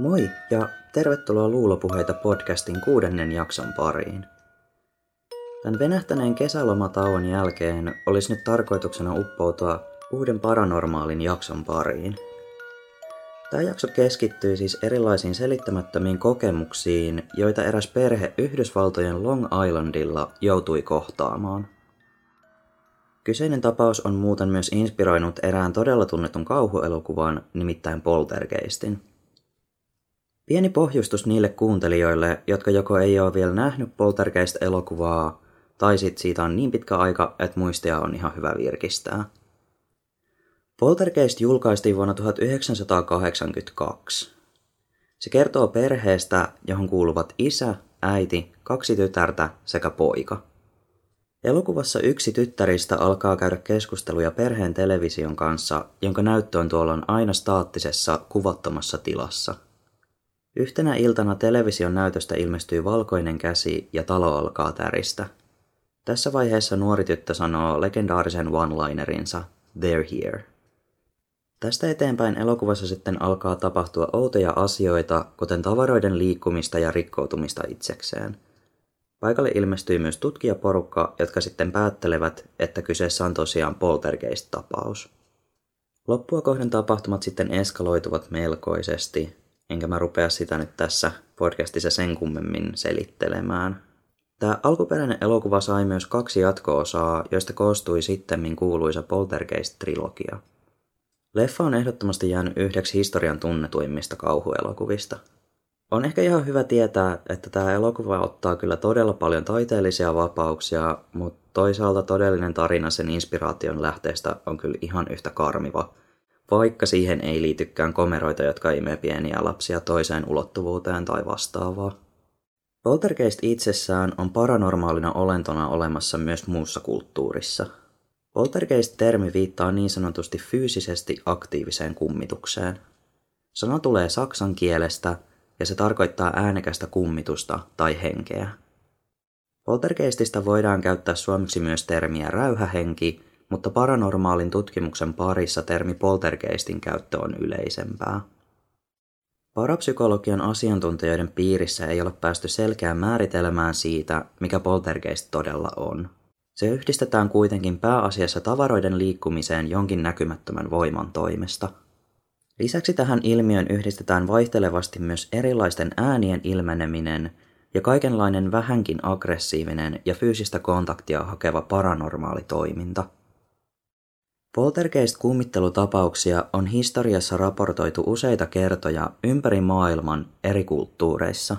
Moi ja tervetuloa Luulopuheita podcastin 6. jakson pariin. Tämän venähtäneen kesälomatauon jälkeen olisi nyt tarkoituksena uppoutua uuden paranormaalin jakson pariin. Tämä jakso keskittyy siis erilaisiin selittämättömiin kokemuksiin, joita eräs perhe Yhdysvaltojen Long Islandilla joutui kohtaamaan. Kyseinen tapaus on muuten myös inspiroinut erään todella tunnetun kauhuelokuvan, nimittäin Poltergeistin. Pieni pohjustus niille kuuntelijoille, jotka joko ei ole vielä nähnyt Poltergeist-elokuvaa, tai sitten siitä on niin pitkä aika, että muistia on ihan hyvä virkistää. Poltergeist julkaistiin vuonna 1982. Se kertoo perheestä, johon kuuluvat isä, äiti, 2 tytärtä sekä poika. Elokuvassa yksi tyttäristä alkaa käydä keskusteluja perheen television kanssa, jonka näyttö on tuolloin aina staattisessa, kuvattomassa tilassa. Yhtenä iltana television näytöstä ilmestyy valkoinen käsi ja talo alkaa täristä. Tässä vaiheessa nuori tyttö sanoo legendaarisen one-linerinsa "They're here". Tästä eteenpäin elokuvassa sitten alkaa tapahtua outoja asioita, kuten tavaroiden liikkumista ja rikkoutumista itsekseen. Paikalle ilmestyy myös tutkijaporukka, jotka sitten päättelevät, että kyseessä on tosiaan poltergeist-tapaus. Loppua kohden tapahtumat sitten eskaloituvat melkoisesti, enkä mä rupea sitä nyt tässä podcastissa sen kummemmin selittelemään. Tämä alkuperäinen elokuva sai myös 2 jatko-osaa, joista koostui sittemmin kuuluisa Poltergeist-trilogia. Leffa on ehdottomasti jäänyt yhdeksi historian tunnetuimmista kauhuelokuvista. On ehkä ihan hyvä tietää, että tämä elokuva ottaa kyllä todella paljon taiteellisia vapauksia, mutta toisaalta todellinen tarina sen inspiraation lähteestä on kyllä ihan yhtä karmiva, vaikka siihen ei liitykään komeroita, jotka imee pieniä lapsia toiseen ulottuvuuteen tai vastaavaa. Poltergeist itsessään on paranormaalina olentona olemassa myös muussa kulttuurissa. Poltergeist-termi viittaa niin sanotusti fyysisesti aktiiviseen kummitukseen. Sana tulee saksan kielestä ja se tarkoittaa äänekästä kummitusta tai henkeä. Poltergeistista voidaan käyttää suomeksi myös termiä räyhähenki, mutta paranormaalin tutkimuksen parissa termi poltergeistin käyttö on yleisempää. Parapsykologian asiantuntijoiden piirissä ei ole päästy selkeään määritelmään siitä, mikä poltergeist todella on. Se yhdistetään kuitenkin pääasiassa tavaroiden liikkumiseen jonkin näkymättömän voiman toimesta. Lisäksi tähän ilmiön yhdistetään vaihtelevasti myös erilaisten äänien ilmeneminen ja kaikenlainen vähänkin aggressiivinen ja fyysistä kontaktia hakeva paranormaali toiminta. Poltergeist-kummittelutapauksia on historiassa raportoitu useita kertoja ympäri maailman eri kulttuureissa.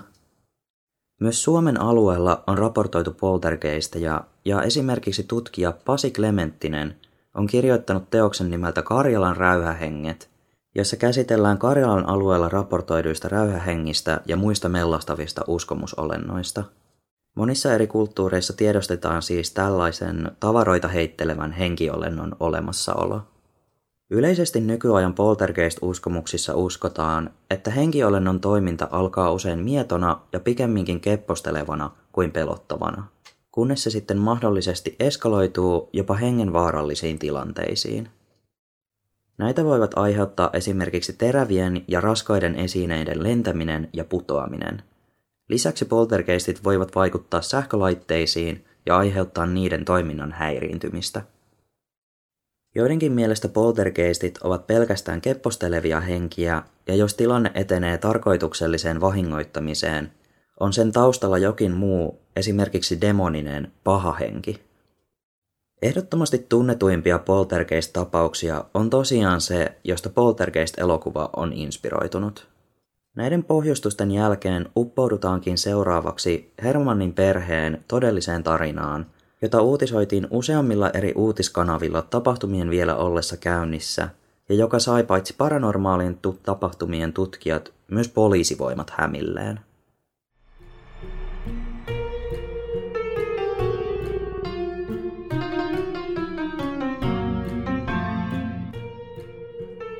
Myös Suomen alueella on raportoitu poltergeisteja ja esimerkiksi tutkija Pasi Klementtinen on kirjoittanut teoksen nimeltä Karjalan räyhähenget, jossa käsitellään Karjalan alueella raportoiduista räyhähengistä ja muista mellastavista uskomusolennoista. Monissa eri kulttuureissa tiedostetaan siis tällaisen tavaroita heittelevän henkiolennon olemassaolo. Yleisesti nykyajan poltergeist-uskomuksissa uskotaan, että henkiolennon toiminta alkaa usein mietona ja pikemminkin keppostelevana kuin pelottavana, kunnes se sitten mahdollisesti eskaloituu jopa hengenvaarallisiin tilanteisiin. Näitä voivat aiheuttaa esimerkiksi terävien ja raskaiden esineiden lentäminen ja putoaminen. Lisäksi poltergeistit voivat vaikuttaa sähkölaitteisiin ja aiheuttaa niiden toiminnan häiriintymistä. Joidenkin mielestä poltergeistit ovat pelkästään keppostelevia henkiä, ja jos tilanne etenee tarkoitukselliseen vahingoittamiseen, on sen taustalla jokin muu, esimerkiksi demoninen, paha henki. Ehdottomasti tunnetuimpia poltergeist-tapauksia on tosiaan se, josta poltergeist-elokuva on inspiroitunut. Näiden pohjustusten jälkeen uppoudutaankin seuraavaksi Hermannin perheen todelliseen tarinaan, jota uutisoitiin useammilla eri uutiskanavilla tapahtumien vielä ollessa käynnissä, ja joka sai paitsi paranormaalin tapahtumien tutkijat, myös poliisivoimat hämilleen.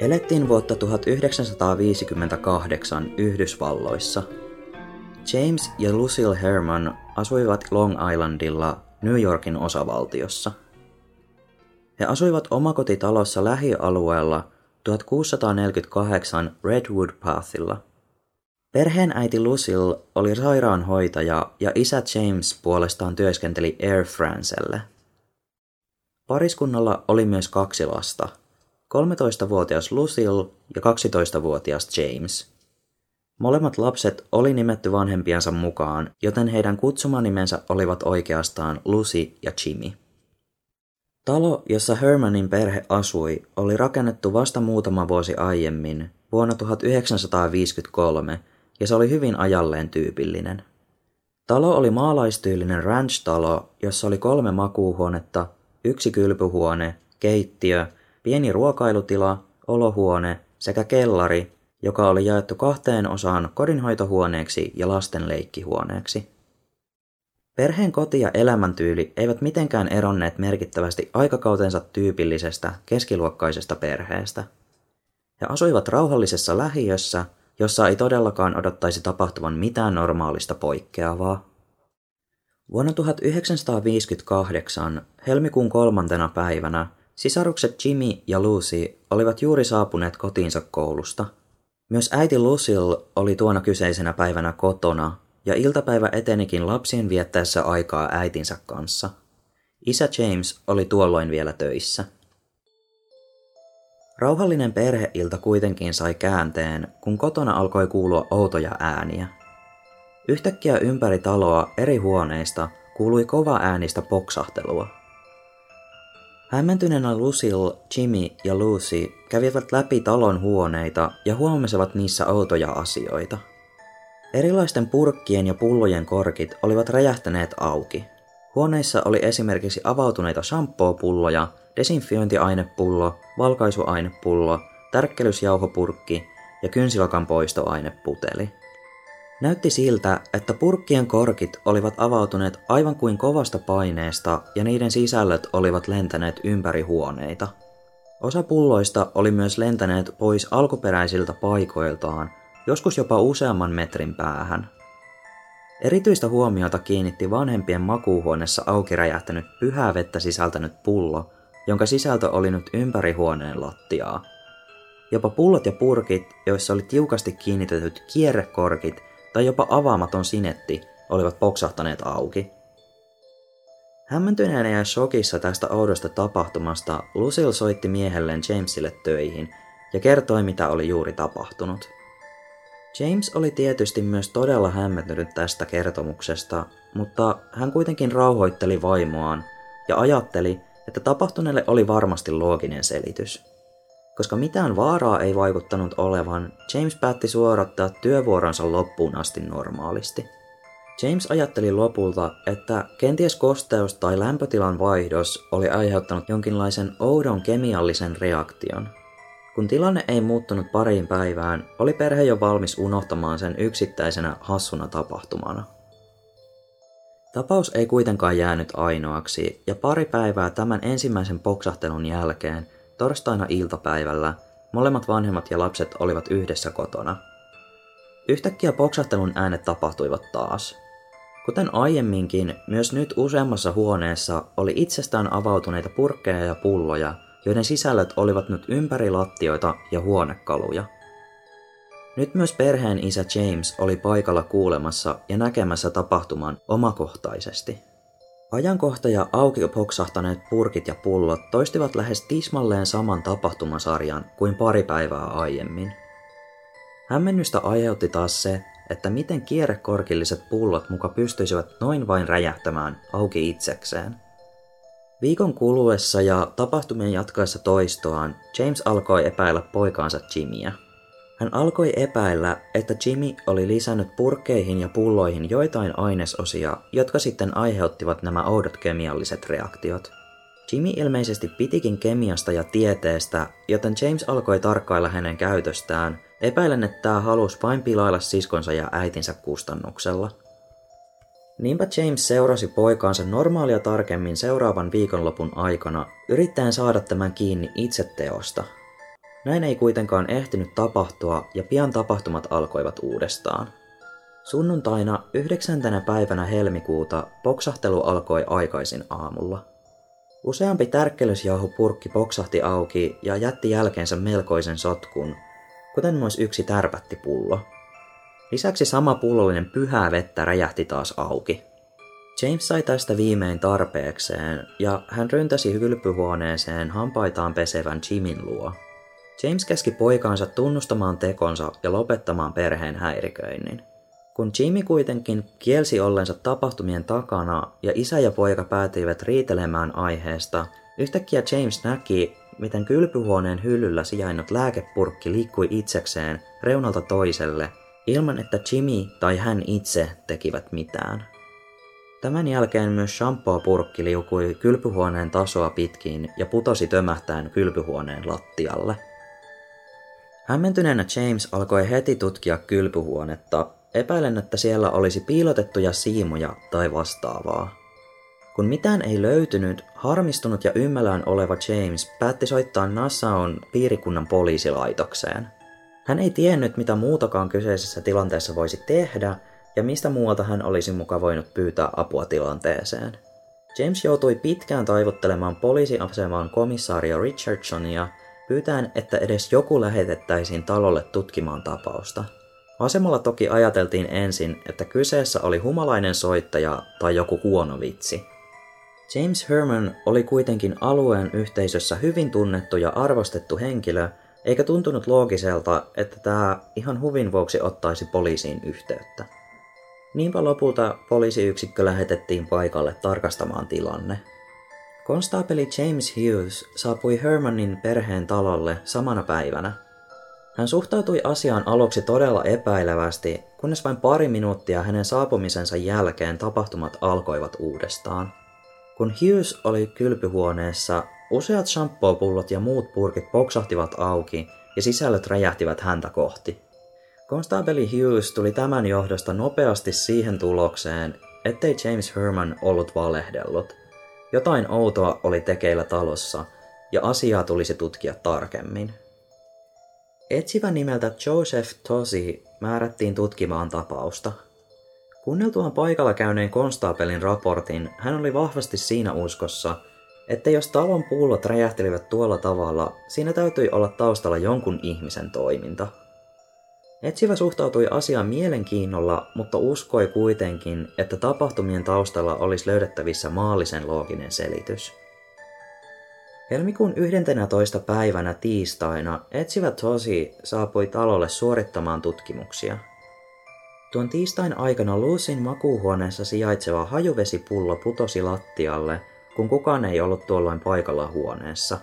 Elettiin vuotta 1958 Yhdysvalloissa. James ja Lucille Hermann asuivat Long Islandilla New Yorkin osavaltiossa. He asuivat omakotitalossa lähialueella 1648 Redwood Pathilla. Perheen äiti Lucille oli sairaanhoitaja ja isä James puolestaan työskenteli Air Francelle. Pariskunnalla oli myös kaksi lasta, 13-vuotias Lucille ja 12-vuotias James. Molemmat lapset oli nimetty vanhempiensa mukaan, joten heidän kutsumanimensä olivat oikeastaan Lucy ja Jimmy. Talo, jossa Hermannin perhe asui, oli rakennettu vasta muutama vuosi aiemmin, vuonna 1953, ja se oli hyvin ajalleen tyypillinen. Talo oli maalaistyylinen ranch-talo, jossa oli 3 makuuhuonetta, 1 kylpyhuone, keittiö, pieni ruokailutila, olohuone sekä kellari, joka oli jaettu 2 osaan kodinhoitohuoneeksi ja lasten leikkihuoneeksi. Perheen koti ja elämäntyyli eivät mitenkään eronneet merkittävästi aikakautensa tyypillisestä keskiluokkaisesta perheestä. He asuivat rauhallisessa lähiössä, jossa ei todellakaan odottaisi tapahtuvan mitään normaalista poikkeavaa. Vuonna 1958, helmikuun 3. päivänä, sisarukset Jimmy ja Lucy olivat juuri saapuneet kotiinsa koulusta. Myös äiti Lucille oli tuona kyseisenä päivänä kotona, ja iltapäivä etenikin lapsien viettäessä aikaa äitinsä kanssa. Isä James oli tuolloin vielä töissä. Rauhallinen perheilta kuitenkin sai käänteen, kun kotona alkoi kuulua outoja ääniä. Yhtäkkiä ympäri taloa eri huoneista kuului kova äänistä poksahtelua. Hämmentyneenä Lucille, Jimmy ja Lucy kävivät läpi talon huoneita ja huomasivat niissä outoja asioita. Erilaisten purkkien ja pullojen korkit olivat räjähtäneet auki. Huoneissa oli esimerkiksi avautuneita shampoopulloja, desinfiointiainepullo, valkaisuainepullo, tärkkelysjauhopurkki ja kynsilakan poistoaineputeli. Näytti siltä, että purkkien korkit olivat avautuneet aivan kuin kovasta paineesta ja niiden sisällöt olivat lentäneet ympäri huoneita. Osa pulloista oli myös lentäneet pois alkuperäisiltä paikoiltaan, joskus jopa useamman metrin päähän. Erityistä huomiota kiinnitti vanhempien makuuhuoneessa auki räjähtänyt pyhää vettä sisältänyt pullo, jonka sisältö oli nyt ympäri huoneen lattiaa. Jopa pullot ja purkit, joissa oli tiukasti kiinnitetyt kierrekorkit tai jopa avaamaton sinetti, olivat poksahtaneet auki. Hämmentyneenä ja shokissa tästä oudosta tapahtumasta Lucille soitti miehelleen Jamesille töihin ja kertoi, mitä oli juuri tapahtunut. James oli tietysti myös todella hämmentynyt tästä kertomuksesta, mutta hän kuitenkin rauhoitteli vaimoaan ja ajatteli, että tapahtuneelle oli varmasti looginen selitys. Koska mitään vaaraa ei vaikuttanut olevan, James päätti suorittaa työvuoronsa loppuun asti normaalisti. James ajatteli lopulta, että kenties kosteus tai lämpötilan vaihdos oli aiheuttanut jonkinlaisen oudon kemiallisen reaktion. Kun tilanne ei muuttunut pariin päivään, oli perhe jo valmis unohtamaan sen yksittäisenä hassuna tapahtumana. Tapaus ei kuitenkaan jäänyt ainoaksi, ja pari päivää tämän ensimmäisen poksahtelun jälkeen, torstaina iltapäivällä, molemmat vanhemmat ja lapset olivat yhdessä kotona. Yhtäkkiä poksahtelun äänet tapahtuivat taas. Kuten aiemminkin, myös nyt useammassa huoneessa oli itsestään avautuneita purkkeja ja pulloja, joiden sisällöt olivat nyt ympäri lattioita ja huonekaluja. Nyt myös perheen isä James oli paikalla kuulemassa ja näkemässä tapahtuman omakohtaisesti. Ajankohta ja auki poksahtaneet purkit ja pullot toistivat lähes tismalleen saman tapahtumasarjan kuin pari päivää aiemmin. Hämmennystä aiheutti taas se, että miten kierrekorkilliset pullot muka pystyisivät noin vain räjähtämään auki itsekseen. Viikon kuluessa ja tapahtumien jatkaessa toistoaan James alkoi epäillä poikaansa Jimmyä. Hän alkoi epäillä, että Jimmy oli lisännyt purkkeihin ja pulloihin joitain ainesosia, jotka sitten aiheuttivat nämä oudot kemialliset reaktiot. Jimmy ilmeisesti pitikin kemiasta ja tieteestä, joten James alkoi tarkkailla hänen käytöstään, epäilen, että tämä halusi vain pilailla siskonsa ja äitinsä kustannuksella. Niinpä James seurasi poikaansa normaalia tarkemmin seuraavan viikonlopun aikana, yrittäen saada tämän kiinni itse teosta. Näin ei kuitenkaan ehtinyt tapahtua ja pian tapahtumat alkoivat uudestaan. Sunnuntaina 9. päivänä helmikuuta poksahtelu alkoi aikaisin aamulla. Useampi tärkkelysjauhopurkki poksahti auki ja jätti jälkeensä melkoisen sotkun, kuten myös yksi tärpättipullo. Lisäksi sama pullollinen pyhää vettä räjähti taas auki. James sai tästä viimein tarpeekseen, ja hän ryntäsi hylpyhuoneeseen hampaitaan pesevän Jimin luo. James käski poikaansa tunnustamaan tekonsa ja lopettamaan perheen häiriköinnin. Kun Jimmy kuitenkin kielsi ollensa tapahtumien takana ja isä ja poika päätyivät riitelemään aiheesta, yhtäkkiä James näki, miten kylpyhuoneen hyllyllä sijainnut lääkepurkki liikkui itsekseen reunalta toiselle, ilman että Jimmy tai hän itse tekivät mitään. Tämän jälkeen myös shampoopurkki liukui kylpyhuoneen tasoa pitkin ja putosi tömähtäen kylpyhuoneen lattialle. Hämmentyneenä James alkoi heti tutkia kylpyhuonetta, epäilen, että siellä olisi piilotettuja siimuja tai vastaavaa. Kun mitään ei löytynyt, harmistunut ja ymmällään oleva James päätti soittaa Nassaun piirikunnan poliisilaitokseen. Hän ei tiennyt, mitä muutakaan kyseisessä tilanteessa voisi tehdä ja mistä muualta hän olisi muka voinut pyytää apua tilanteeseen. James joutui pitkään taivuttelemaan poliisiasemaan komissaario Richardsonia, pyytäen, että edes joku lähetettäisiin talolle tutkimaan tapausta. Asemalla toki ajateltiin ensin, että kyseessä oli humalainen soittaja tai joku huono vitsi. James Hermann oli kuitenkin alueen yhteisössä hyvin tunnettu ja arvostettu henkilö, eikä tuntunut loogiselta, että tämä ihan huvin vuoksi ottaisi poliisiin yhteyttä. Niinpä lopulta poliisiyksikkö lähetettiin paikalle tarkastamaan tilanne. Konstaapeli James Hughes saapui Hermannin perheen talolle samana päivänä. Hän suhtautui asiaan aluksi todella epäilevästi, kunnes vain pari minuuttia hänen saapumisensa jälkeen tapahtumat alkoivat uudestaan. Kun Hughes oli kylpyhuoneessa, useat shampoopullot ja muut purkit poksahtivat auki ja sisällöt räjähtivät häntä kohti. Konstaabeli Hughes tuli tämän johdosta nopeasti siihen tulokseen, ettei James Hermann ollut valehdellut. Jotain outoa oli tekeillä talossa, ja asiaa tulisi tutkia tarkemmin. Etsivä nimeltä Joseph Tozzi määrättiin tutkimaan tapausta. Kuunneltuaan paikalla käyneen konstaapelin raportin, hän oli vahvasti siinä uskossa, että jos talon pullot räjähtelivät tuolla tavalla, siinä täytyi olla taustalla jonkun ihmisen toiminta. Etsivä suhtautui asiaan mielenkiinnolla, mutta uskoi kuitenkin, että tapahtumien taustalla olisi löydettävissä maallisen looginen selitys. Helmikuun 11. päivänä tiistaina etsivä Tozzi saapui talolle suorittamaan tutkimuksia. Tuon tiistain aikana Lucyn makuuhuoneessa sijaitseva hajuvesipullo putosi lattialle, kun kukaan ei ollut tuolloin paikalla huoneessa.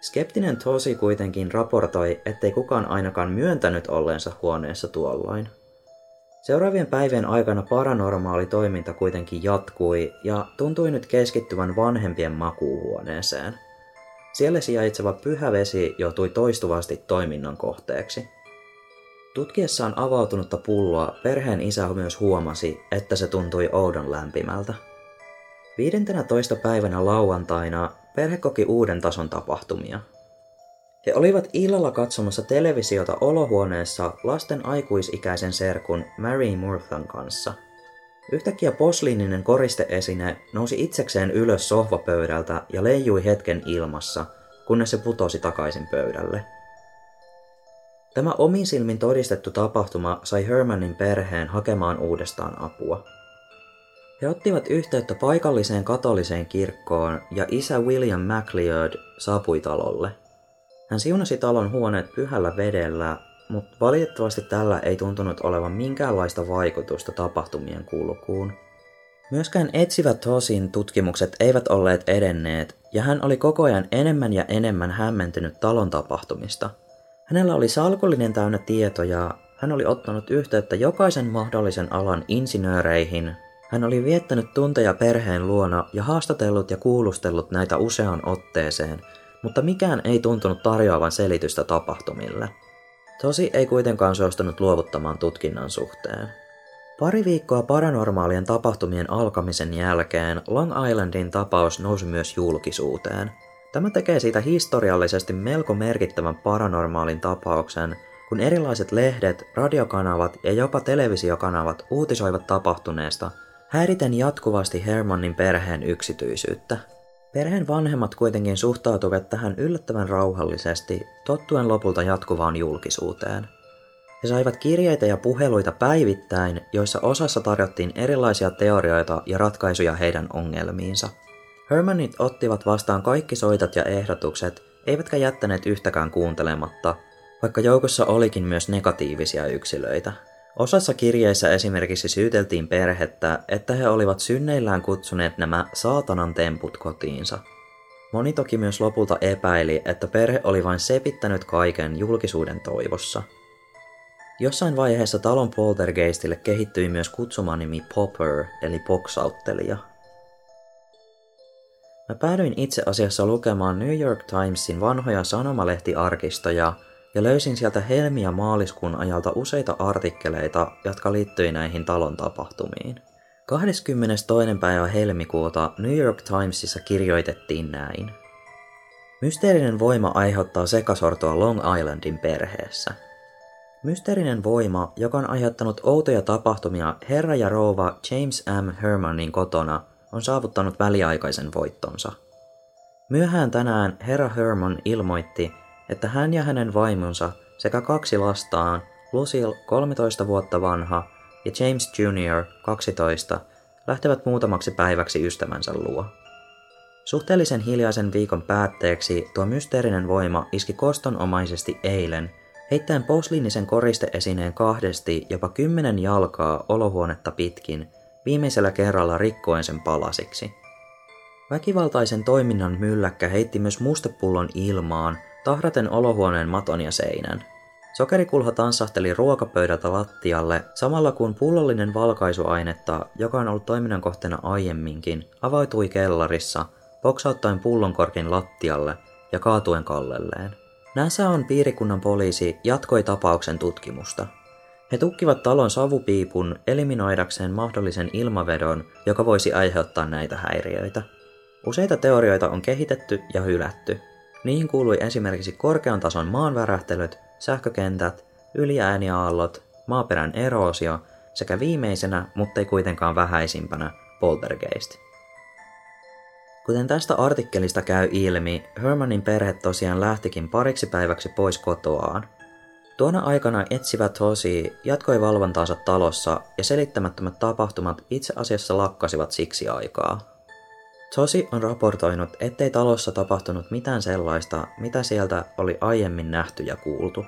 Skeptinen Tozzi kuitenkin raportoi, ettei kukaan ainakaan myöntänyt olleensa huoneessa tuolloin. Seuraavien päivien aikana paranormaali toiminta kuitenkin jatkui ja tuntui nyt keskittyvän vanhempien makuuhuoneeseen. Siellä sijaitseva pyhä vesi joutui toistuvasti toiminnan kohteeksi. Tutkiessaan avautunutta pulloa perheen isä myös huomasi, että se tuntui oudon lämpimältä. 15. päivänä lauantaina perhe koki uuden tason tapahtumia. He olivat illalla katsomassa televisiota olohuoneessa lasten aikuisikäisen serkun Mary Murthan kanssa. Yhtäkkiä posliininen koristeesine nousi itsekseen ylös sohvapöydältä ja leijui hetken ilmassa, kunnes se putosi takaisin pöydälle. Tämä omin silmin todistettu tapahtuma sai Hermannin perheen hakemaan uudestaan apua. He ottivat yhteyttä paikalliseen katoliseen kirkkoon ja isä William MacLeod saapui talolle. Hän siunasi talon huoneet pyhällä vedellä, mutta valitettavasti tällä ei tuntunut olevan minkäänlaista vaikutusta tapahtumien kulkuun. Myöskään etsivät Tozzin tutkimukset eivät olleet edenneet, ja hän oli koko ajan enemmän ja enemmän hämmentynyt talon tapahtumista. Hänellä oli salkullinen täynnä tietoja, hän oli ottanut yhteyttä jokaisen mahdollisen alan insinööreihin, hän oli viettänyt tunteja perheen luona ja haastatellut ja kuulustellut näitä useaan otteeseen, mutta mikään ei tuntunut tarjoavan selitystä tapahtumille. Tozzi ei kuitenkaan suostunut luovuttamaan tutkinnan suhteen. Pari viikkoa paranormaalien tapahtumien alkamisen jälkeen Long Islandin tapaus nousi myös julkisuuteen. Tämä tekee siitä historiallisesti melko merkittävän paranormaalin tapauksen, kun erilaiset lehdet, radiokanavat ja jopa televisiokanavat uutisoivat tapahtuneesta, häiriten jatkuvasti Hermannin perheen yksityisyyttä. Perheen vanhemmat kuitenkin suhtautuivat tähän yllättävän rauhallisesti, tottuen lopulta jatkuvaan julkisuuteen. He saivat kirjeitä ja puheluita päivittäin, joissa osassa tarjottiin erilaisia teorioita ja ratkaisuja heidän ongelmiinsa. Hermannit ottivat vastaan kaikki soitat ja ehdotukset, eivätkä jättäneet yhtäkään kuuntelematta, vaikka joukossa olikin myös negatiivisia yksilöitä. Osassa kirjeissä esimerkiksi syyteltiin perhettä, että he olivat synneillään kutsuneet nämä saatanan temput kotiinsa. Moni toki myös lopulta epäili, että perhe oli vain sepittänyt kaiken julkisuuden toivossa. Jossain vaiheessa talon poltergeistille kehittyi myös kutsumanimi Popper, eli poksauttelija. Mä päädyin itse asiassa lukemaan New York Timesin vanhoja sanomalehtiarkistoja ja löysin sieltä helmi- ja maaliskuun ajalta useita artikkeleita, jotka liittyi näihin talon tapahtumiin. 22. päivä helmikuuta New York Timesissa kirjoitettiin näin. Mysteerinen voima aiheuttaa sekasortoa Long Islandin perheessä. Mysteerinen voima, joka on aiheuttanut outoja tapahtumia herra ja rouva James M. Hermannin kotona, on saavuttanut väliaikaisen voittonsa. Myöhään tänään herra Hermann ilmoitti, että hän ja hänen vaimonsa sekä kaksi lastaan, Lucille 13 vuotta vanha ja James Jr. 12, lähtevät muutamaksi päiväksi ystävänsä luo. Suhteellisen hiljaisen viikon päätteeksi tuo mysteerinen voima iski kostonomaisesti eilen, heittäen posliinisen koristeesineen kahdesti jopa 10 jalkaa olohuonetta pitkin, viimeisellä kerralla rikkoen sen palasiksi. Väkivaltaisen toiminnan mylläkkä heitti myös mustepullon ilmaan, tahraten olohuoneen maton ja seinän. Sokerikulha tanssahteli ruokapöydältä lattialle, samalla kun pullollinen valkaisuainetta, joka on ollut toiminnan kohteena aiemminkin, avautui kellarissa, poksauttaen pullonkorkin lattialle ja kaatuen kallelleen. Nassaun piirikunnan poliisi jatkoi tapauksen tutkimusta. He tukkivat talon savupiipun eliminoidakseen mahdollisen ilmavedon, joka voisi aiheuttaa näitä häiriöitä. Useita teorioita on kehitetty ja hylätty. Niihin kuului esimerkiksi korkean tason maanvärähtelyt, sähkökentät, yliääniaallot, maaperän eroosio sekä viimeisenä, muttei kuitenkaan vähäisimpänä, poltergeist. Kuten tästä artikkelista käy ilmi, Hermannin perhe tosiaan lähtikin pariksi päiväksi pois kotoaan. Tuona aikana etsivä Tozzi jatkoi valvontaansa talossa ja selittämättömät tapahtumat itse asiassa lakkasivat siksi aikaa. Tozzi on raportoinut, ettei talossa tapahtunut mitään sellaista, mitä sieltä oli aiemmin nähty ja kuultu.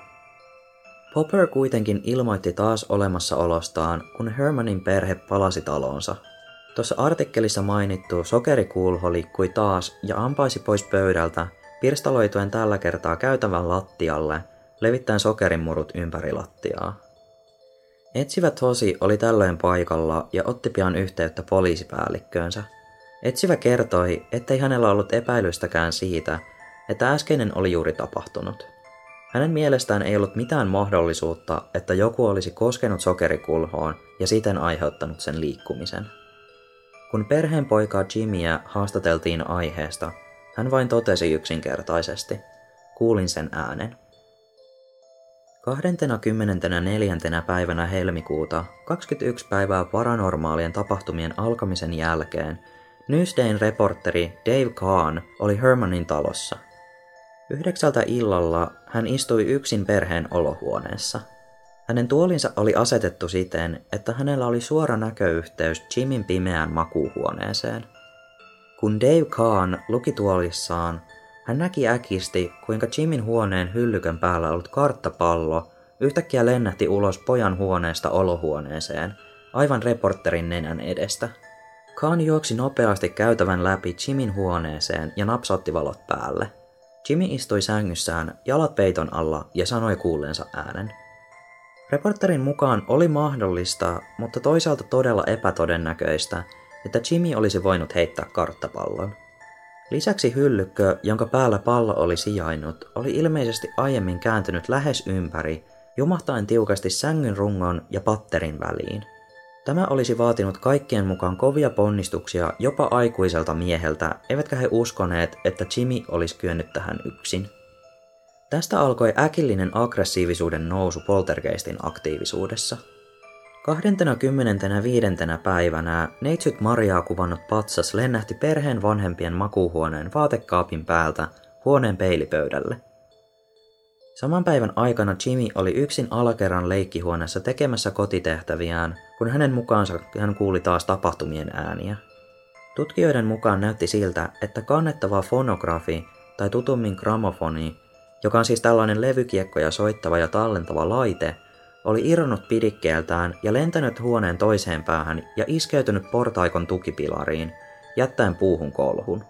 Popper kuitenkin ilmoitti taas olemassaolostaan, kun Hermannin perhe palasi taloonsa. Tuossa artikkelissa mainittu sokerikulho liikkui taas ja ampaisi pois pöydältä, pirstaloituen tällä kertaa käytävän lattialle, levittäen sokerinmurut ympäri lattiaa. Etsivä Tozzi oli tällöin paikalla ja otti pian yhteyttä poliisipäällikköönsä. Etsivä kertoi, ettei hänellä ollut epäilystäkään siitä, että äskeinen oli juuri tapahtunut. Hänen mielestään ei ollut mitään mahdollisuutta, että joku olisi koskenut sokerikulhoon ja siten aiheuttanut sen liikkumisen. Kun perheenpoikaa Jimmyä haastateltiin aiheesta, hän vain totesi yksinkertaisesti, kuulin sen äänen. 24. päivänä helmikuuta, 21 päivää paranormaalien tapahtumien alkamisen jälkeen, Newsdayn reporteri Dave Kahn oli Hermannin talossa. 9 illalla hän istui yksin perheen olohuoneessa. Hänen tuolinsa oli asetettu siten, että hänellä oli suora näköyhteys Jimin pimeään makuuhuoneeseen. Kun Dave Kahn luki tuolissaan, hän näki äkisti, kuinka Jimin huoneen hyllykön päällä ollut karttapallo yhtäkkiä lennähti ulos pojan huoneesta olohuoneeseen, aivan reporterin nenän edestä. Kahn juoksi nopeasti käytävän läpi Jimin huoneeseen ja napsautti valot päälle. Jimmy istui sängyssään, jalat peiton alla ja sanoi kuulleensa äänen. Reporterin mukaan oli mahdollista, mutta toisaalta todella epätodennäköistä, että Jimmy olisi voinut heittää karttapallon. Lisäksi hyllykkö, jonka päällä pallo oli sijainnut, oli ilmeisesti aiemmin kääntynyt lähes ympäri, jumahtaen tiukasti sängyn rungon ja patterin väliin. Tämä olisi vaatinut kaikkien mukaan kovia ponnistuksia jopa aikuiselta mieheltä, eivätkä he uskoneet, että Jimmy olisi kyennyt tähän yksin. Tästä alkoi äkillinen aggressiivisuuden nousu poltergeistin aktiivisuudessa. 25. päivänä neitsyt Mariaa kuvannut patsas lennähti perheen vanhempien makuuhuoneen vaatekaapin päältä huoneen peilipöydälle. Saman päivän aikana Jimmy oli yksin alakerran leikkihuoneessa tekemässä kotitehtäviään, kun hänen mukaansa hän kuuli taas tapahtumien ääniä. Tutkijoiden mukaan näytti siltä, että kannettava fonografi tai tutummin gramofoni, joka on siis tällainen levykiekkoja soittava ja tallentava laite, oli irronnut pidikkeeltään ja lentänyt huoneen toiseen päähän ja iskeytynyt portaikon tukipilariin, jättäen puuhun kolhun.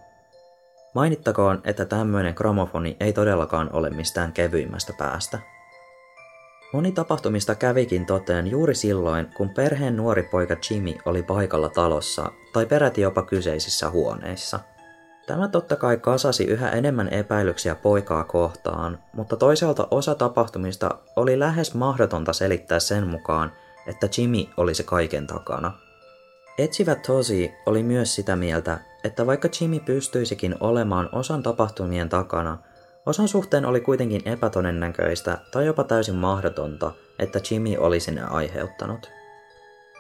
Mainittakoon, että tämmöinen gramofoni ei todellakaan ole mistään kevyimmästä päästä. Moni tapahtumista kävikin toteen juuri silloin, kun perheen nuori poika Jimmy oli paikalla talossa tai peräti jopa kyseisissä huoneissa. Tämä totta kai kasasi yhä enemmän epäilyksiä poikaa kohtaan, mutta toisaalta osa tapahtumista oli lähes mahdotonta selittää sen mukaan, että Jimmy olisi kaiken takana. Etsivä Tozzi oli myös sitä mieltä, että vaikka Jimmy pystyisikin olemaan osan tapahtumien takana, osan suhteen oli kuitenkin epätodennäköistä tai jopa täysin mahdotonta, että Jimmy olisi ne aiheuttanut.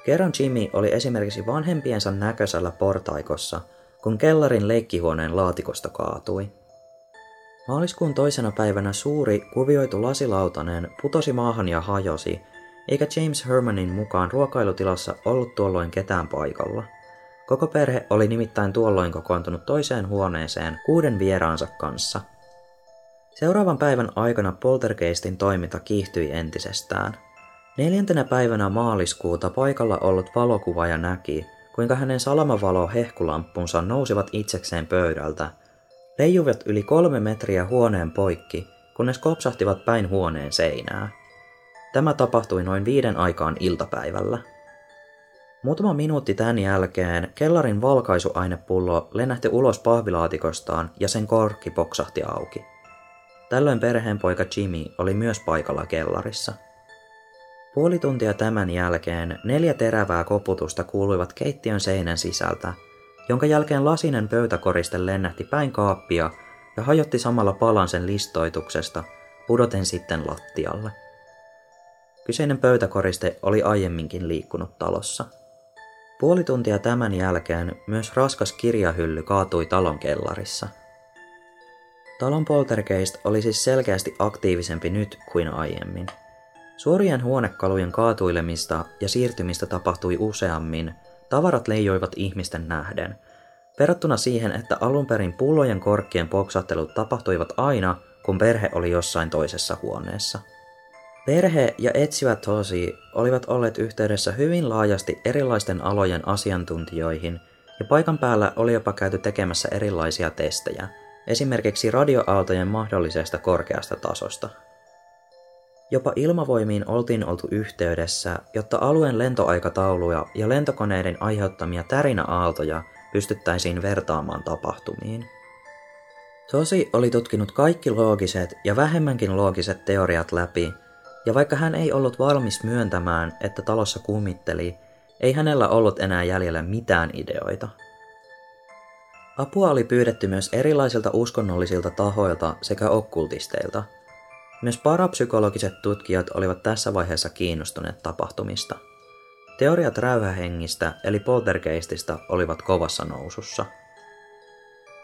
Kerran Jimmy oli esimerkiksi vanhempiensa näköisellä portaikossa, kun kellarin leikkihuoneen laatikosta kaatui. Maaliskuun toisena päivänä suuri, kuvioitu lasilautanen putosi maahan ja hajosi, eikä James Hermannin mukaan ruokailutilassa ollut tuolloin ketään paikalla. Koko perhe oli nimittäin tuolloin kokoontunut toiseen huoneeseen 6 vieraansa kanssa. Seuraavan päivän aikana Poltergeistin toiminta kiihtyi entisestään. 4. päivänä maaliskuuta paikalla ollut valokuvaaja näki, kuinka hänen salamavalo hehkulamppunsa nousivat itsekseen pöydältä, leijuivat yli 3 metriä huoneen poikki, kunnes kopsahtivat päin huoneen seinää. Tämä tapahtui noin 5 aikaan iltapäivällä. Muutama minuutti tämän jälkeen kellarin valkaisuainepullo lennähti ulos pahvilaatikostaan ja sen korkki poksahti auki. Tällöin perheenpoika Jimmy oli myös paikalla kellarissa. Puoli tuntia tämän jälkeen 4 terävää koputusta kuuluivat keittiön seinän sisältä, jonka jälkeen lasinen pöytäkoriste lennähti päin kaappia ja hajotti samalla palan sen listoituksesta, pudoten sitten lattialle. Kyseinen pöytäkoriste oli aiemminkin liikkunut talossa. Puoli tuntia tämän jälkeen myös raskas kirjahylly kaatui talon kellarissa. Talon poltergeist oli siis selkeästi aktiivisempi nyt kuin aiemmin. Suorien huonekalujen kaatuilemista ja siirtymistä tapahtui useammin, tavarat leijoivat ihmisten nähden, verrattuna siihen, että alun perin pullojen korkkien poksahtelut tapahtuivat aina, kun perhe oli jossain toisessa huoneessa. Perhe ja etsivä Tozzi olivat olleet yhteydessä hyvin laajasti erilaisten alojen asiantuntijoihin, ja paikan päällä oli jopa käyty tekemässä erilaisia testejä, esimerkiksi radioaaltojen mahdollisesta korkeasta tasosta. Jopa ilmavoimiin oltiin oltu yhteydessä, jotta alueen lentoaikatauluja ja lentokoneiden aiheuttamia tärinäaaltoja pystyttäisiin vertaamaan tapahtumiin. Tozzi oli tutkinut kaikki loogiset ja vähemmänkin loogiset teoriat läpi, ja vaikka hän ei ollut valmis myöntämään, että talossa kummitteli, ei hänellä ollut enää jäljellä mitään ideoita. Apua oli pyydetty myös erilaisilta uskonnollisilta tahoilta sekä okkultisteilta. Myös parapsykologiset tutkijat olivat tässä vaiheessa kiinnostuneet tapahtumista. Teoriat räyhähengistä eli poltergeistista olivat kovassa nousussa.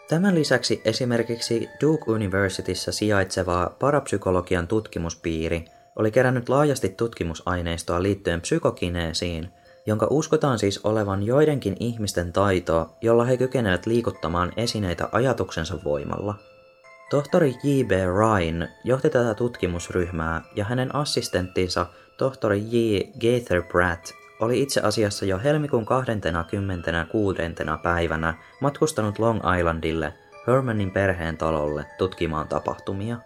Tämän lisäksi esimerkiksi Duke Universityssä sijaitseva parapsykologian tutkimuspiiri oli kerännyt laajasti tutkimusaineistoa liittyen psykokineesiin, jonka uskotaan siis olevan joidenkin ihmisten taito, jolla he kykenevät liikuttamaan esineitä ajatuksensa voimalla. Tohtori J. B. Rhine johti tätä tutkimusryhmää ja hänen assistenttinsa tohtori J. Gaither Pratt oli itse asiassa jo helmikuun 26. päivänä matkustanut Long Islandille Hermannin perheen talolle tutkimaan tapahtumia.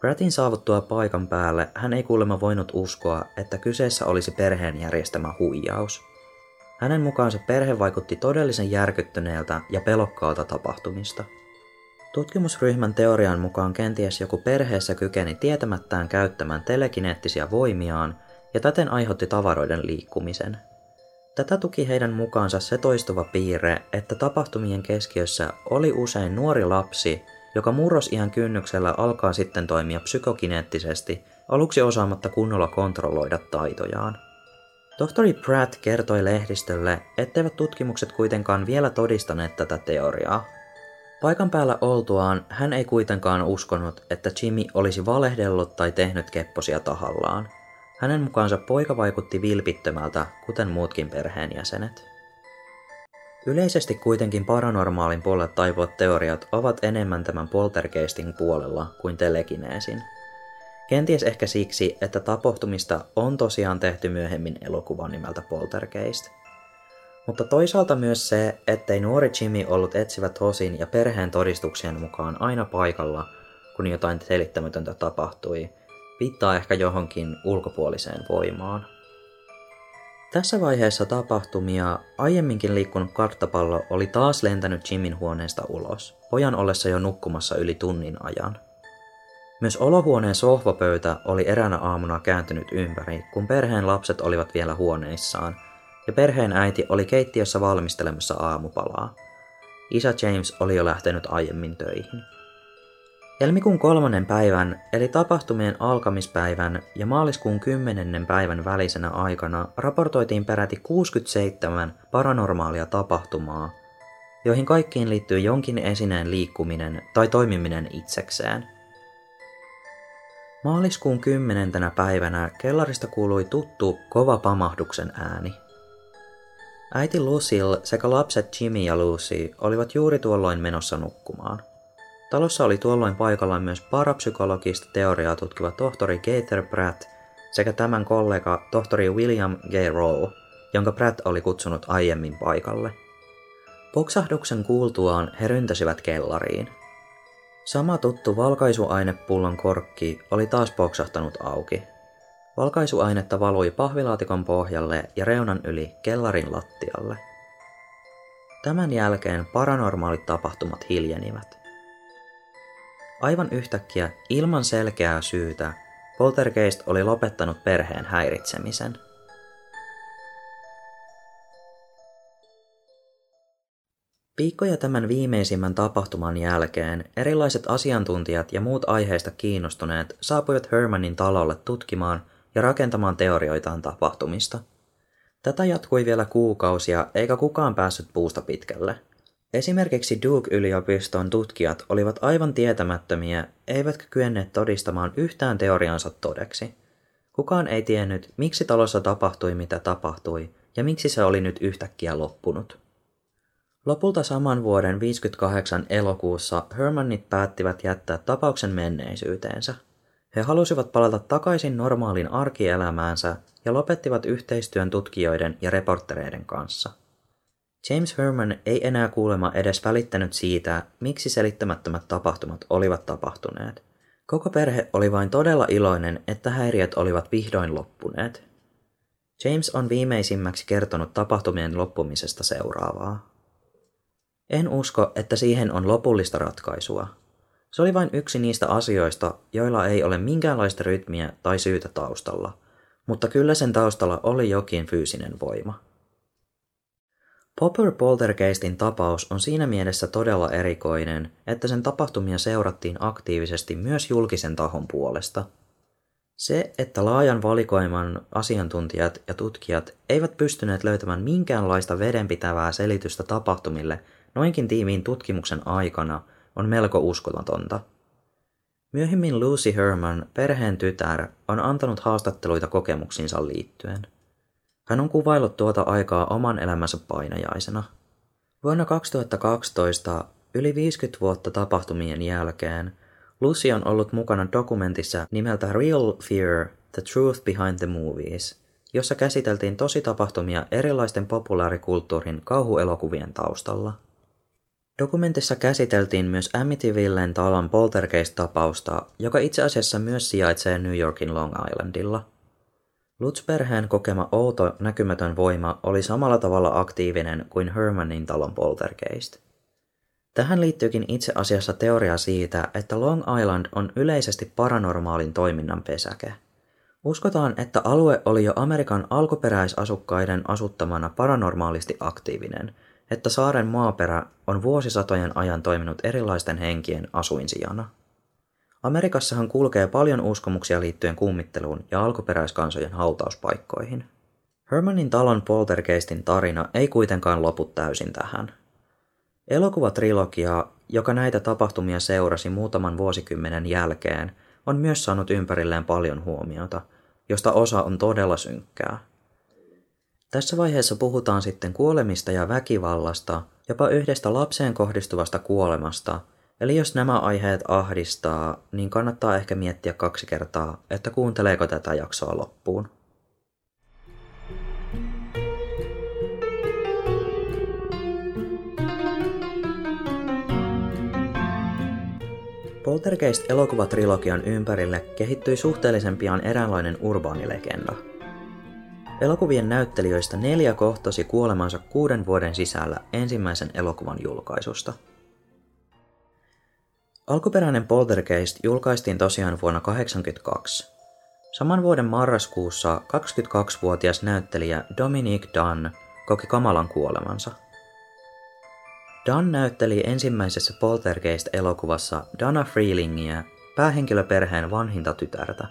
Prattin saavuttua paikan päälle hän ei kuulemma voinut uskoa, että kyseessä olisi perheen järjestämä huijaus. Hänen mukaansa perhe vaikutti todellisen järkyttyneeltä ja pelokkaalta tapahtumista. Tutkimusryhmän teorian mukaan kenties joku perheessä kykeni tietämättään käyttämään telekineettisiä voimiaan ja täten aiheutti tavaroiden liikkumisen. Tätä tuki heidän mukaansa se toistuva piirre, että tapahtumien keskiössä oli usein nuori lapsi, joka murrosiän kynnyksellä alkaa sitten toimia psykokineettisesti, aluksi osaamatta kunnolla kontrolloida taitojaan. Tohtori Pratt kertoi lehdistölle, etteivät tutkimukset kuitenkaan vielä todistaneet tätä teoriaa. Paikan päällä oltuaan hän ei kuitenkaan uskonut, että Jimmy olisi valehdellut tai tehnyt kepposia tahallaan. Hänen mukaansa poika vaikutti vilpittömältä, kuten muutkin perheenjäsenet. Yleisesti kuitenkin paranormaalin puolelle taipuvat teoriat ovat enemmän tämän poltergeistin puolella kuin telekineesin. Kenties ehkä siksi, että tapahtumista on tosiaan tehty myöhemmin elokuvan nimeltä Poltergeist. Mutta toisaalta myös se, ettei nuori Jimmy ollut etsivä Tozin ja perheen todistuksien mukaan aina paikalla, kun jotain selittämätöntä tapahtui, viittaa ehkä johonkin ulkopuoliseen voimaan. Tässä vaiheessa tapahtumia aiemminkin liikkunut karttapallo oli taas lentänyt Jimin huoneesta ulos, pojan ollessa jo nukkumassa yli tunnin ajan. Myös olohuoneen sohvapöytä oli eräänä aamuna kääntynyt ympäri, kun perheen lapset olivat vielä huoneissaan, ja perheen äiti oli keittiössä valmistelemassa aamupalaa. Isä James oli jo lähtenyt aiemmin töihin. Helmikuun 3. päivän, eli tapahtumien alkamispäivän ja maaliskuun 10. päivän välisenä aikana raportoitiin peräti 67 paranormaalia tapahtumaa, joihin kaikkiin liittyy jonkin esineen liikkuminen tai toimiminen itsekseen. Maaliskuun 10. päivänä kellarista kuului tuttu kova pamahduksen ääni. Äiti Lucille sekä lapset Jimmy ja Lucy olivat juuri tuolloin menossa nukkumaan. Talossa oli tuolloin paikallaan myös parapsykologista teoriaa tutkiva tohtori J. Gaither Pratt sekä tämän kollega tohtori William G. Row, jonka Pratt oli kutsunut aiemmin paikalle. Poksahduksen kuultuaan he ryntäsivät kellariin. Sama tuttu valkaisuainepullon korkki oli taas poksahtanut auki. Valkaisuainetta valui pahvilaatikon pohjalle ja reunan yli kellarin lattialle. Tämän jälkeen paranormaalit tapahtumat hiljenivät. Aivan yhtäkkiä, ilman selkeää syytä, poltergeist oli lopettanut perheen häiritsemisen. Viikkoja tämän viimeisimmän tapahtuman jälkeen erilaiset asiantuntijat ja muut aiheesta kiinnostuneet saapuivat Hermannin talolle tutkimaan ja rakentamaan teorioitaan tapahtumista. Tätä jatkui vielä kuukausia eikä kukaan päässyt puusta pitkälle. Esimerkiksi Duke-yliopiston tutkijat olivat aivan tietämättömiä, eivätkä kyenneet todistamaan yhtään teoriansa todeksi. Kukaan ei tiennyt, miksi talossa tapahtui mitä tapahtui ja miksi se oli nyt yhtäkkiä loppunut. Lopulta saman vuoden 1958 elokuussa Hermannit päättivät jättää tapauksen menneisyyteensä. He halusivat palata takaisin normaaliin arkielämäänsä ja lopettivat yhteistyön tutkijoiden ja reporttereiden kanssa. James Hermann ei enää kuulemma edes välittänyt siitä, miksi selittämättömät tapahtumat olivat tapahtuneet. Koko perhe oli vain todella iloinen, että häiriöt olivat vihdoin loppuneet. James on viimeisimmäksi kertonut tapahtumien loppumisesta seuraavaa. En usko, että siihen on lopullista ratkaisua. Se oli vain yksi niistä asioista, joilla ei ole minkäänlaista rytmiä tai syytä taustalla, mutta kyllä sen taustalla oli jokin fyysinen voima. Popper Poltergeistin tapaus on siinä mielessä todella erikoinen, että sen tapahtumia seurattiin aktiivisesti myös julkisen tahon puolesta. Se, että laajan valikoiman asiantuntijat ja tutkijat eivät pystyneet löytämään minkäänlaista vedenpitävää selitystä tapahtumille noinkin tiiviin tutkimuksen aikana, on melko uskomatonta. Myöhemmin Lucy Hermann, perheen tytär, on antanut haastatteluita kokemuksiinsa liittyen. Hän on kuvaillut tuota aikaa oman elämänsä painajaisena. Vuonna 2012, yli 50 vuotta tapahtumien jälkeen, Lucy on ollut mukana dokumentissa nimeltä Real Fear, The Truth Behind the Movies, jossa käsiteltiin tositapahtumia erilaisten populaarikulttuurin kauhuelokuvien taustalla. Dokumentissa käsiteltiin myös Amityvillen talon poltergeist-tapausta, joka itse asiassa myös sijaitsee New Yorkin Long Islandilla. Lutz-perheen kokema outo näkymätön voima oli samalla tavalla aktiivinen kuin Hermannin talon poltergeist. Tähän liittyykin itse asiassa teoria siitä, että Long Island on yleisesti paranormaalin toiminnan pesäke. Uskotaan, että alue oli jo Amerikan alkuperäisasukkaiden asuttamana paranormaalisti aktiivinen, että saaren maaperä on vuosisatojen ajan toiminut erilaisten henkien asuinsijana. Amerikassahan kulkee paljon uskomuksia liittyen kummitteluun ja alkuperäiskansojen hautauspaikkoihin. Hermannin talon poltergeistin tarina ei kuitenkaan lopu täysin tähän. Elokuvatrilogia, joka näitä tapahtumia seurasi muutaman vuosikymmenen jälkeen, on myös saanut ympärilleen paljon huomiota, josta osa on todella synkkää. Tässä vaiheessa puhutaan sitten kuolemista ja väkivallasta, jopa yhdestä lapseen kohdistuvasta kuolemasta, eli jos nämä aiheet ahdistaa, niin kannattaa ehkä miettiä 2 kertaa, että kuunteleeko tätä jaksoa loppuun. Poltergeist-elokuvatrilogian ympärille kehittyi suhteellisen pian eräänlainen urbaanilegenda. Elokuvien näyttelijöistä 4 kohtasi kuolemansa 6 vuoden sisällä ensimmäisen elokuvan julkaisusta. Alkuperäinen Poltergeist julkaistiin tosiaan vuonna 1982. Saman vuoden marraskuussa 22-vuotias näyttelijä Dominique Dunne koki kamalan kuolemansa. Dunne näytteli ensimmäisessä Poltergeist-elokuvassa Dana Freelingiä, päähenkilöperheen vanhinta tytärtä.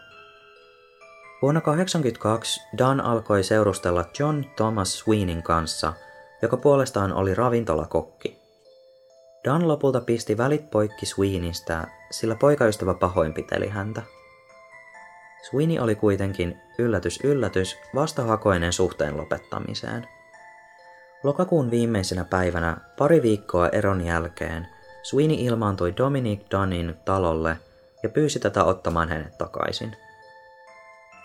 Vuonna 1982 Dunne alkoi seurustella John Thomas Sweeneyn kanssa, joka puolestaan oli ravintolakokki. Dunne lopulta pisti välit poikki Sweeneystä, sillä poikaystävä pahoinpiteli häntä. Sweeney oli kuitenkin, yllätys yllätys, vastahakoinen suhteen lopettamiseen. Lokakuun viimeisenä päivänä, pari viikkoa eron jälkeen, Sweeney ilmaantui Dominique Dunnin talolle ja pyysi tätä ottamaan hänet takaisin.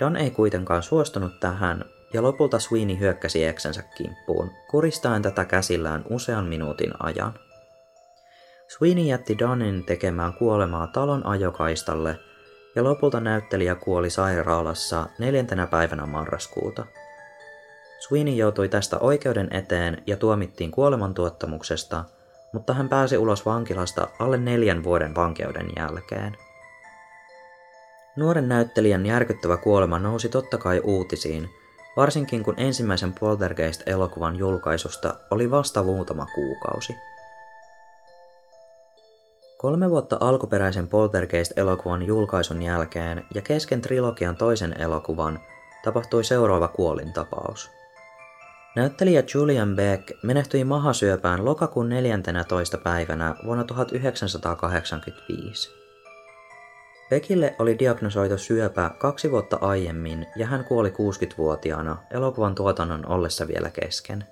Dunne ei kuitenkaan suostunut tähän, ja lopulta Sweeney hyökkäsi eksänsä kimppuun, kuristaen tätä käsillään usean minuutin ajan. Sweeney jätti Dunnin tekemään kuolemaa talon ajokaistalle, ja lopulta näyttelijä kuoli sairaalassa 4. päivänä marraskuuta. Sweeney joutui tästä oikeuden eteen ja tuomittiin kuolemantuottamuksesta, mutta hän pääsi ulos vankilasta alle 4 vuoden vankeuden jälkeen. Nuoren näyttelijän järkyttävä kuolema nousi totta kai uutisiin, varsinkin kun ensimmäisen Poltergeist-elokuvan julkaisusta oli vasta muutama kuukausi. 3 vuotta alkuperäisen Poltergeist-elokuvan julkaisun jälkeen ja kesken trilogian toisen elokuvan tapahtui seuraava kuolintapaus. Näyttelijä Julian Beck menehtyi mahasyöpään lokakuun 14. päivänä vuonna 1985. Beckille oli diagnosoitu syöpä 2 vuotta aiemmin ja hän kuoli 60-vuotiaana elokuvan tuotannon ollessa vielä kesken.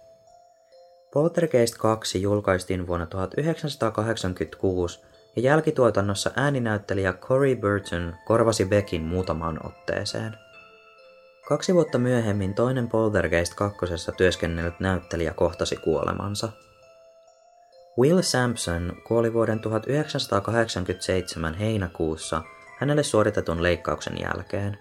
Poltergeist 2 julkaistiin vuonna 1986 ja jälkituotannossa ääninäyttelijä Corey Burton korvasi Beckin muutamaan otteeseen. 2 vuotta myöhemmin toinen Poltergeist 2:ssa työskennellyt näyttelijä kohtasi kuolemansa. Will Sampson kuoli vuoden 1987 heinäkuussa hänelle suoritetun leikkauksen jälkeen.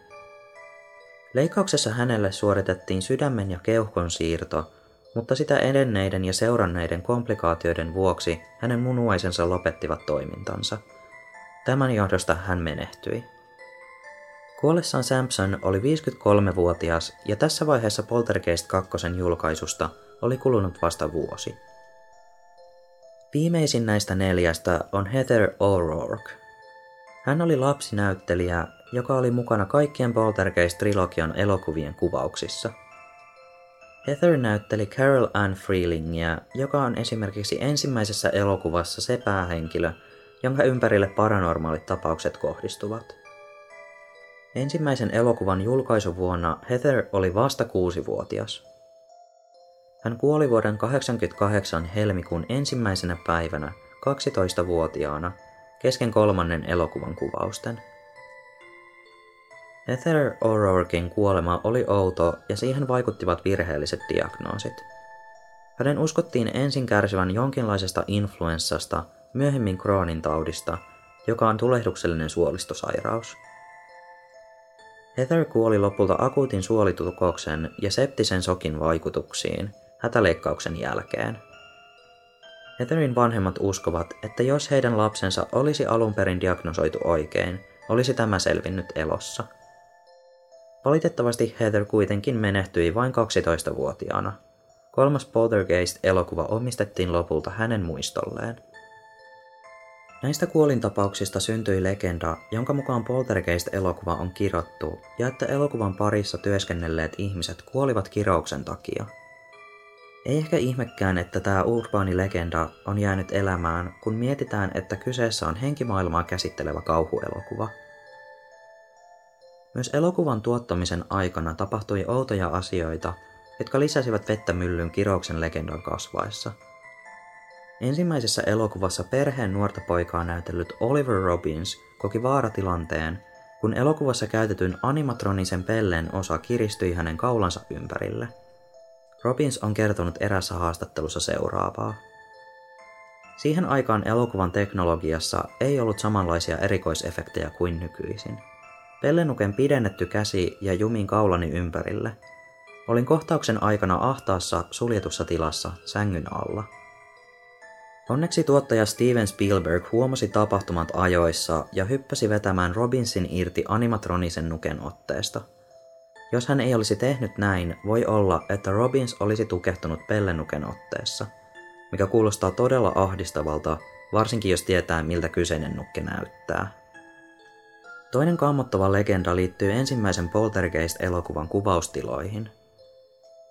Leikkauksessa hänelle suoritettiin sydämen ja keuhkon siirto, mutta sitä edenneiden ja seuranneiden komplikaatioiden vuoksi hänen munuaisensa lopettivat toimintansa. Tämän johdosta hän menehtyi. Kuollessaan Sampson oli 53-vuotias ja tässä vaiheessa Poltergeist 2 julkaisusta oli kulunut vasta vuosi. Viimeisin näistä 4 on Heather O'Rourke. Hän oli lapsinäyttelijä, joka oli mukana kaikkien Poltergeist-trilogian elokuvien kuvauksissa. Heather näytteli Karjalan Räyhähengeä, joka on esimerkiksi ensimmäisessä elokuvassa se päähenkilö, jonka ympärille paranormaalit tapaukset kohdistuvat. Ensimmäisen elokuvan julkaisuvuonna Heather oli vasta 6-vuotias. Hän kuoli vuoden 1988 helmikuun 1. päivänä 12-vuotiaana kesken 3. elokuvan kuvausten. Heather O'Rourken kuolema oli outo ja siihen vaikuttivat virheelliset diagnoosit. Hänen uskottiin ensin kärsivän jonkinlaisesta influenssasta, myöhemmin Crohnin taudista, joka on tulehduksellinen suolistosairaus. Heather kuoli lopulta akuutin suolitukoksen ja septisen sokin vaikutuksiin hätäleikkauksen jälkeen. Heatherin vanhemmat uskovat, että jos heidän lapsensa olisi alun perin diagnosoitu oikein, olisi tämä selvinnyt elossa. Valitettavasti Heather kuitenkin menehtyi vain 12-vuotiaana. 3. Poltergeist-elokuva omistettiin lopulta hänen muistolleen. Näistä kuolintapauksista syntyi legenda, jonka mukaan Poltergeist-elokuva on kirottu ja että elokuvan parissa työskennelleet ihmiset kuolivat kirouksen takia. Ei ehkä ihmekään, että tämä urbaani legenda on jäänyt elämään, kun mietitään, että kyseessä on henkimaailmaa käsittelevä kauhuelokuva. Myös elokuvan tuottamisen aikana tapahtui outoja asioita, jotka lisäsivät vettä myllyn Kirouksen legendan kasvaessa. Ensimmäisessä elokuvassa perheen nuorta poikaa näytellyt Oliver Robins koki vaaratilanteen, kun elokuvassa käytetyn animatronisen pellen osa kiristyi hänen kaulansa ympärille. Robins on kertonut erässä haastattelussa seuraavaa. Siihen aikaan elokuvan teknologiassa ei ollut samanlaisia erikoisefektejä kuin nykyisin. Pellenuken pidennetty käsi ja jumin kaulani ympärille. Olin kohtauksen aikana ahtaassa, suljetussa tilassa, sängyn alla. Onneksi tuottaja Steven Spielberg huomasi tapahtumat ajoissa ja hyppäsi vetämään Robinsin irti animatronisen nuken otteesta. Jos hän ei olisi tehnyt näin, voi olla, että Robins olisi tukehtunut pellenuken otteessa, mikä kuulostaa todella ahdistavalta, varsinkin jos tietää, miltä kyseinen nukke näyttää. Toinen kammottava legenda liittyy ensimmäisen Poltergeist-elokuvan kuvaustiloihin.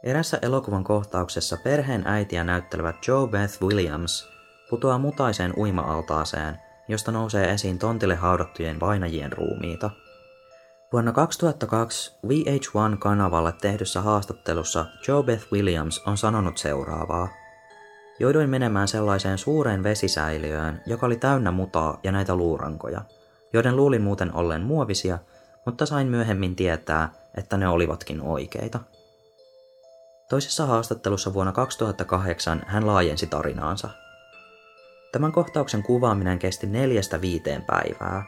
Erässä elokuvan kohtauksessa perheen äitiä näyttelevä Jo Beth Williams putoaa mutaiseen uima-altaaseen, josta nousee esiin tontille haudattujen vainajien ruumiita. Vuonna 2002 VH1-kanavalle tehdyssä haastattelussa Jo Beth Williams on sanonut seuraavaa. Jouduin menemään sellaiseen suureen vesisäiliöön, joka oli täynnä mutaa ja näitä luurankoja, joiden luulin muuten olleen muovisia, mutta sain myöhemmin tietää, että ne olivatkin oikeita. Toisessa haastattelussa vuonna 2008 hän laajensi tarinaansa. Tämän kohtauksen kuvaaminen kesti 4–5 päivää.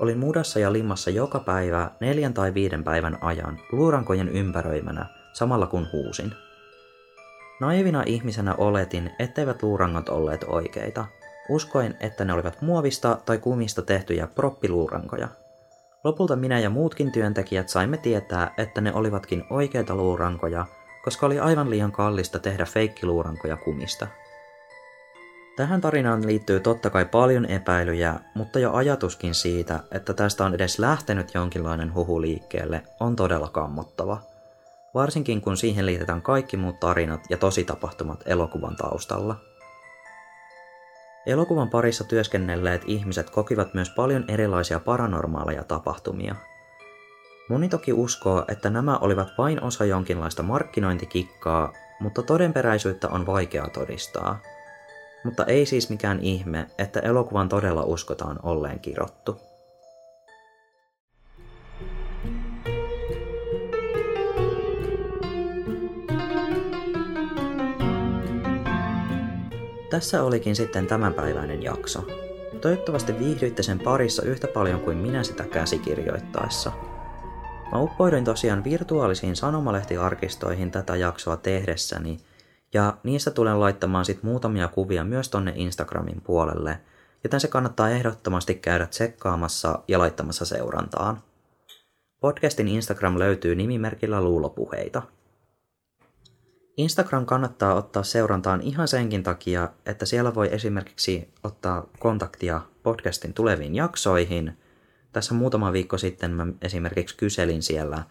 Olin mudassa ja limmassa joka päivä 4 tai 5 päivän ajan luurankojen ympäröimänä samalla kun huusin. Naivina ihmisenä oletin, etteivät luurangot olleet oikeita. Uskoin, että ne olivat muovista tai kumista tehtyjä proppiluurankoja. Lopulta minä ja muutkin työntekijät saimme tietää, että ne olivatkin oikeita luurankoja, koska oli aivan liian kallista tehdä feikkiluurankoja kumista. Tähän tarinaan liittyy totta kai paljon epäilyjä, mutta jo ajatuskin siitä, että tästä on edes lähtenyt jonkinlainen huhu liikkeelle, on todella kammottava. Varsinkin kun siihen liitetään kaikki muut tarinat ja tositapahtumat elokuvan taustalla. Elokuvan parissa työskennelleet ihmiset kokivat myös paljon erilaisia paranormaaleja tapahtumia. Moni toki uskoo, että nämä olivat vain osa jonkinlaista markkinointikikkaa, mutta todenperäisyyttä on vaikea todistaa. Mutta ei siis mikään ihme, että elokuvan todella uskotaan olleen kirottu. Tässä olikin sitten tämänpäiväinen jakso. Toivottavasti viihdyitte sen parissa yhtä paljon kuin minä sitä käsikirjoittaessa. Mä uppoiduin tosiaan virtuaalisiin sanomalehtiarkistoihin tätä jaksoa tehdessäni, ja niistä tulen laittamaan sit muutamia kuvia myös tonne Instagramin puolelle, joten se kannattaa ehdottomasti käydä tsekkaamassa ja laittamassa seurantaan. Podcastin Instagram löytyy nimimerkillä Luulopuheita. Instagram kannattaa ottaa seurantaan ihan senkin takia, että siellä voi esimerkiksi ottaa kontaktia podcastin tuleviin jaksoihin. Tässä muutama viikko sitten mä esimerkiksi kyselin siellä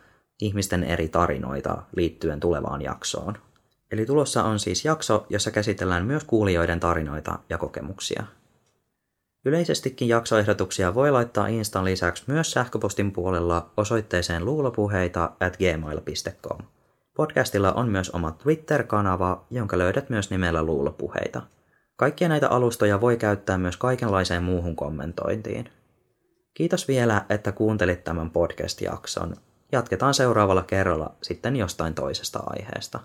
ihmisten eri tarinoita liittyen tulevaan jaksoon. Eli tulossa on siis jakso, jossa käsitellään myös kuulijoiden tarinoita ja kokemuksia. Yleisestikin jaksoehdotuksia voi laittaa Instan lisäksi myös sähköpostin puolella osoitteeseen luulopuheita@gmail.com. Podcastilla on myös oma Twitter-kanava, jonka löydät myös nimellä Luulopuheita. Kaikkia näitä alustoja voi käyttää myös kaikenlaiseen muuhun kommentointiin. Kiitos vielä, että kuuntelit tämän podcast-jakson. Jatketaan seuraavalla kerralla sitten jostain toisesta aiheesta.